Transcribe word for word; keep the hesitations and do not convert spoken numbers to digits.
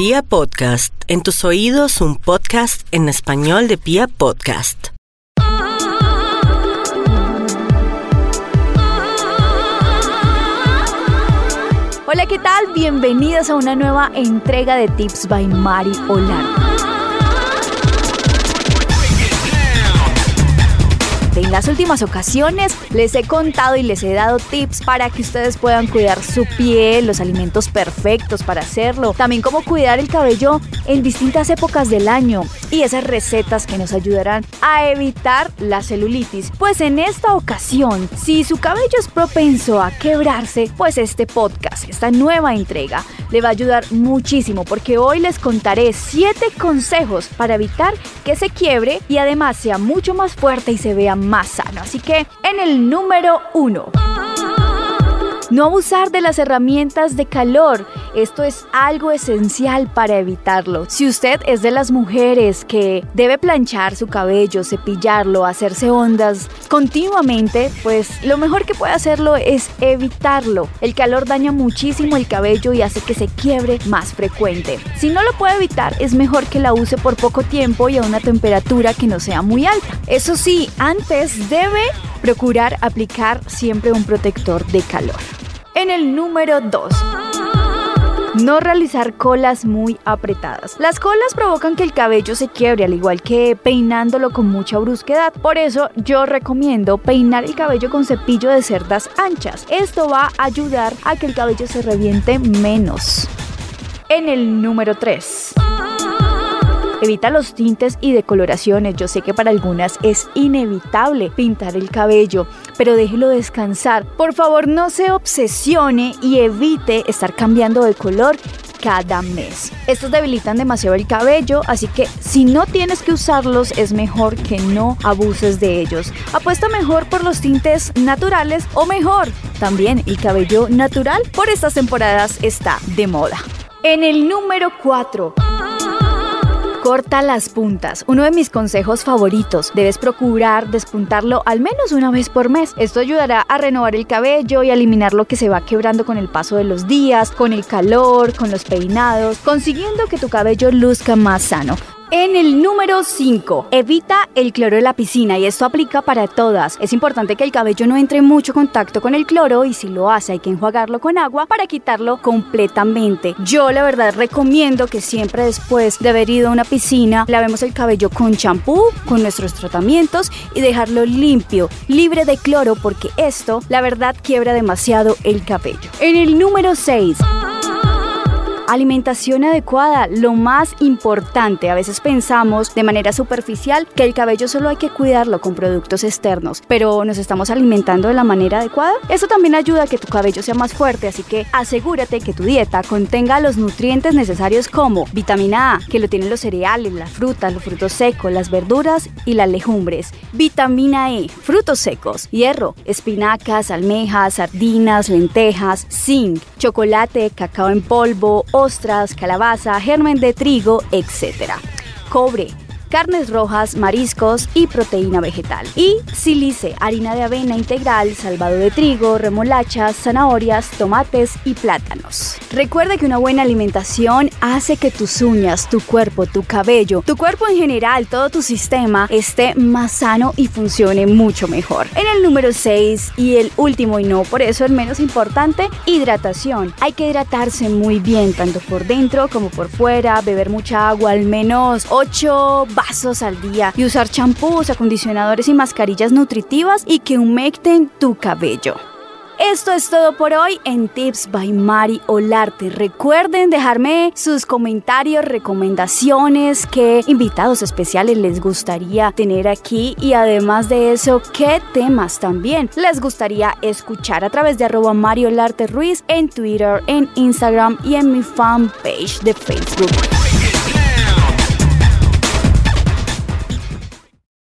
Pia Podcast, en tus oídos un podcast en español de Pia Podcast. Hola, ¿qué tal? Bienvenidas a una nueva entrega de Tips by Mari Olarte. En las últimas ocasiones les he contado y les he dado tips para que ustedes puedan cuidar su piel, los alimentos perfectos para hacerlo, también cómo cuidar el cabello en distintas épocas del año y esas recetas que nos ayudarán a evitar la celulitis. Pues en esta ocasión, si su cabello es propenso a quebrarse, pues este podcast, esta nueva entrega, le va a ayudar muchísimo porque hoy les contaré siete consejos para evitar que se quiebre y además sea mucho más fuerte y se vea más más sano. Así que en el número uno, no abusar de las herramientas de calor. Esto es algo esencial para evitarlo. Si usted es de las mujeres que debe planchar su cabello, cepillarlo, hacerse ondas continuamente, pues lo mejor que puede hacerlo es evitarlo. El calor daña muchísimo el cabello y hace que se quiebre más frecuente. Si no lo puede evitar, es mejor que la use por poco tiempo y a una temperatura que no sea muy alta. Eso sí, antes debe procurar aplicar siempre un protector de calor. En el número dos. No realizar colas muy apretadas. Las colas provocan que el cabello se quiebre, al igual que peinándolo con mucha brusquedad. Por eso yo recomiendo peinar el cabello con cepillo de cerdas anchas. Esto va a ayudar a que el cabello se reviente menos. En el número tres. Evita los tintes y decoloraciones. Yo sé que para algunas es inevitable pintar el cabello, pero déjelo descansar. Por favor, no se obsesione y evite estar cambiando de color cada mes. Estos debilitan demasiado el cabello, así que si no tienes que usarlos, es mejor que no abuses de ellos. Apuesta mejor por los tintes naturales o mejor, también el cabello natural por estas temporadas está de moda. En el número cuatro. Corta las puntas. Uno de mis consejos favoritos. Debes procurar despuntarlo al menos una vez por mes. Esto ayudará a renovar el cabello y a eliminar lo que se va quebrando con el paso de los días, con el calor, con los peinados, consiguiendo que tu cabello luzca más sano. En el número cinco, evita el cloro de la piscina y esto aplica para todas. Es importante que el cabello no entre en mucho contacto con el cloro y si lo hace hay que enjuagarlo con agua para quitarlo completamente. Yo la verdad recomiendo que siempre después de haber ido a una piscina lavemos el cabello con champú, con nuestros tratamientos y dejarlo limpio, libre de cloro porque esto la verdad quiebra demasiado el cabello. En el número seis. Alimentación adecuada, lo más importante. A veces pensamos de manera superficial que el cabello solo hay que cuidarlo con productos externos, pero ¿nos estamos alimentando de la manera adecuada? Esto también ayuda a que tu cabello sea más fuerte, así que asegúrate que tu dieta contenga los nutrientes necesarios como vitamina A, que lo tienen los cereales, las frutas, los frutos secos, las verduras y las legumbres. Vitamina E, frutos secos, hierro, espinacas, almejas, sardinas, lentejas, zinc, chocolate, cacao en polvo, ostras, calabaza, germen de trigo, etcétera. Cobre, carnes rojas, mariscos y proteína vegetal. Y sílice, harina de avena integral, salvado de trigo, remolachas, zanahorias, tomates y plátanos. Recuerda que una buena alimentación hace que tus uñas, tu cuerpo, tu cabello, tu cuerpo en general, todo tu sistema esté más sano y funcione mucho mejor. En el número seis y el último y no por eso el menos importante, hidratación. Hay que hidratarse muy bien, tanto por dentro como por fuera, beber mucha agua, al menos ocho vasos al día y usar champús, acondicionadores y mascarillas nutritivas y que humecten tu cabello. Esto es todo por hoy en Tips by Mari Olarte. Recuerden dejarme sus comentarios, recomendaciones, qué invitados especiales les gustaría tener aquí y además de eso, qué temas también les gustaría escuchar a través de arroba Mari Olarte Ruiz en Twitter, en Instagram y en mi fanpage de Facebook.